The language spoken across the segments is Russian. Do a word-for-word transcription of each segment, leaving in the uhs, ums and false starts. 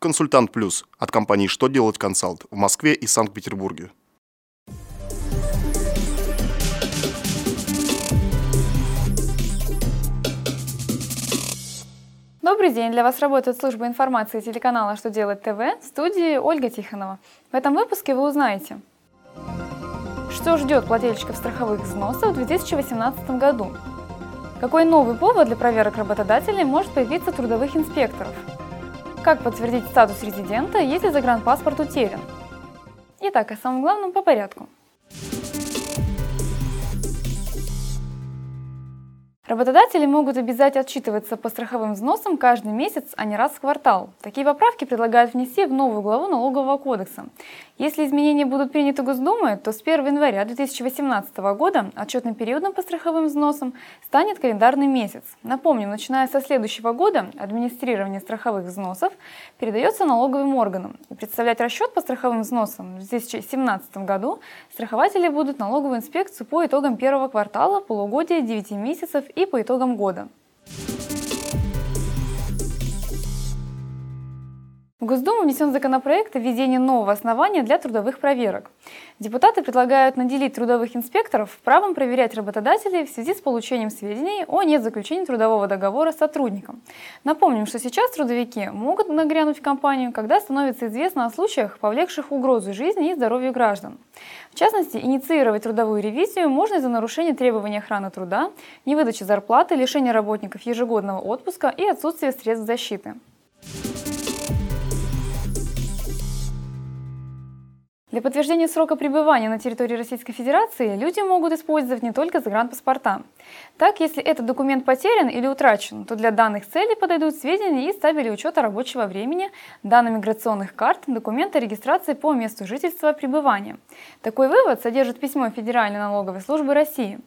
Консультант Плюс от компании «Что делать консалт» в Москве и Санкт-Петербурге. Добрый день! Для вас работает служба информации телеканала «Что делать ТВ», в студии Ольга Тихонова. В этом выпуске вы узнаете, что ждет плательщиков страховых взносов в две тысячи восемнадцатом году, какой новый повод для проверок работодателей может появиться трудовых инспекторов, как подтвердить статус резидента, если загранпаспорт утерян. Итак, о самом главном по порядку. Работодатели могут обязать отчитываться по страховым взносам каждый месяц, а не раз в квартал. Такие поправки предлагают внести в новую главу Налогового кодекса. Если изменения будут приняты Госдумой, то с первого января две тысячи восемнадцатого года отчетным периодом по страховым взносам станет календарный месяц. Напомним, начиная со следующего года администрирование страховых взносов передается налоговым органам. И представлять расчет по страховым взносам в две тысячи семнадцатом году страхователи будут налоговую инспекцию по итогам первого квартала, полугодия, девяти месяцев и по итогам года. В Госдуму внесен законопроект о введении нового основания для трудовых проверок. Депутаты предлагают наделить трудовых инспекторов правом проверять работодателей в связи с получением сведений о незаключении трудового договора с сотрудником. Напомним, что сейчас трудовики могут нагрянуть в компанию, когда становится известно о случаях, повлекших угрозу жизни и здоровью граждан. В частности, инициировать трудовую ревизию можно из-за нарушения требований охраны труда, невыдачи зарплаты, лишения работников ежегодного отпуска и отсутствия средств защиты. Для подтверждения срока пребывания на территории Российской Федерации люди могут использовать не только загранпаспорта. Так, если этот документ потерян или утрачен, то для данных целей подойдут сведения из табели учета рабочего времени, данных миграционных карт, документа регистрации по месту жительства пребывания. Такой вывод содержит письмо Федеральной налоговой службы России.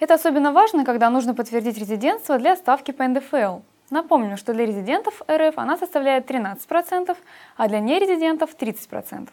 Это особенно важно, когда нужно подтвердить резидентство для ставки по эн дэ эф эл. Напомню, что для резидентов эр эф она составляет тринадцать процентов, а для нерезидентов – тридцать процентов.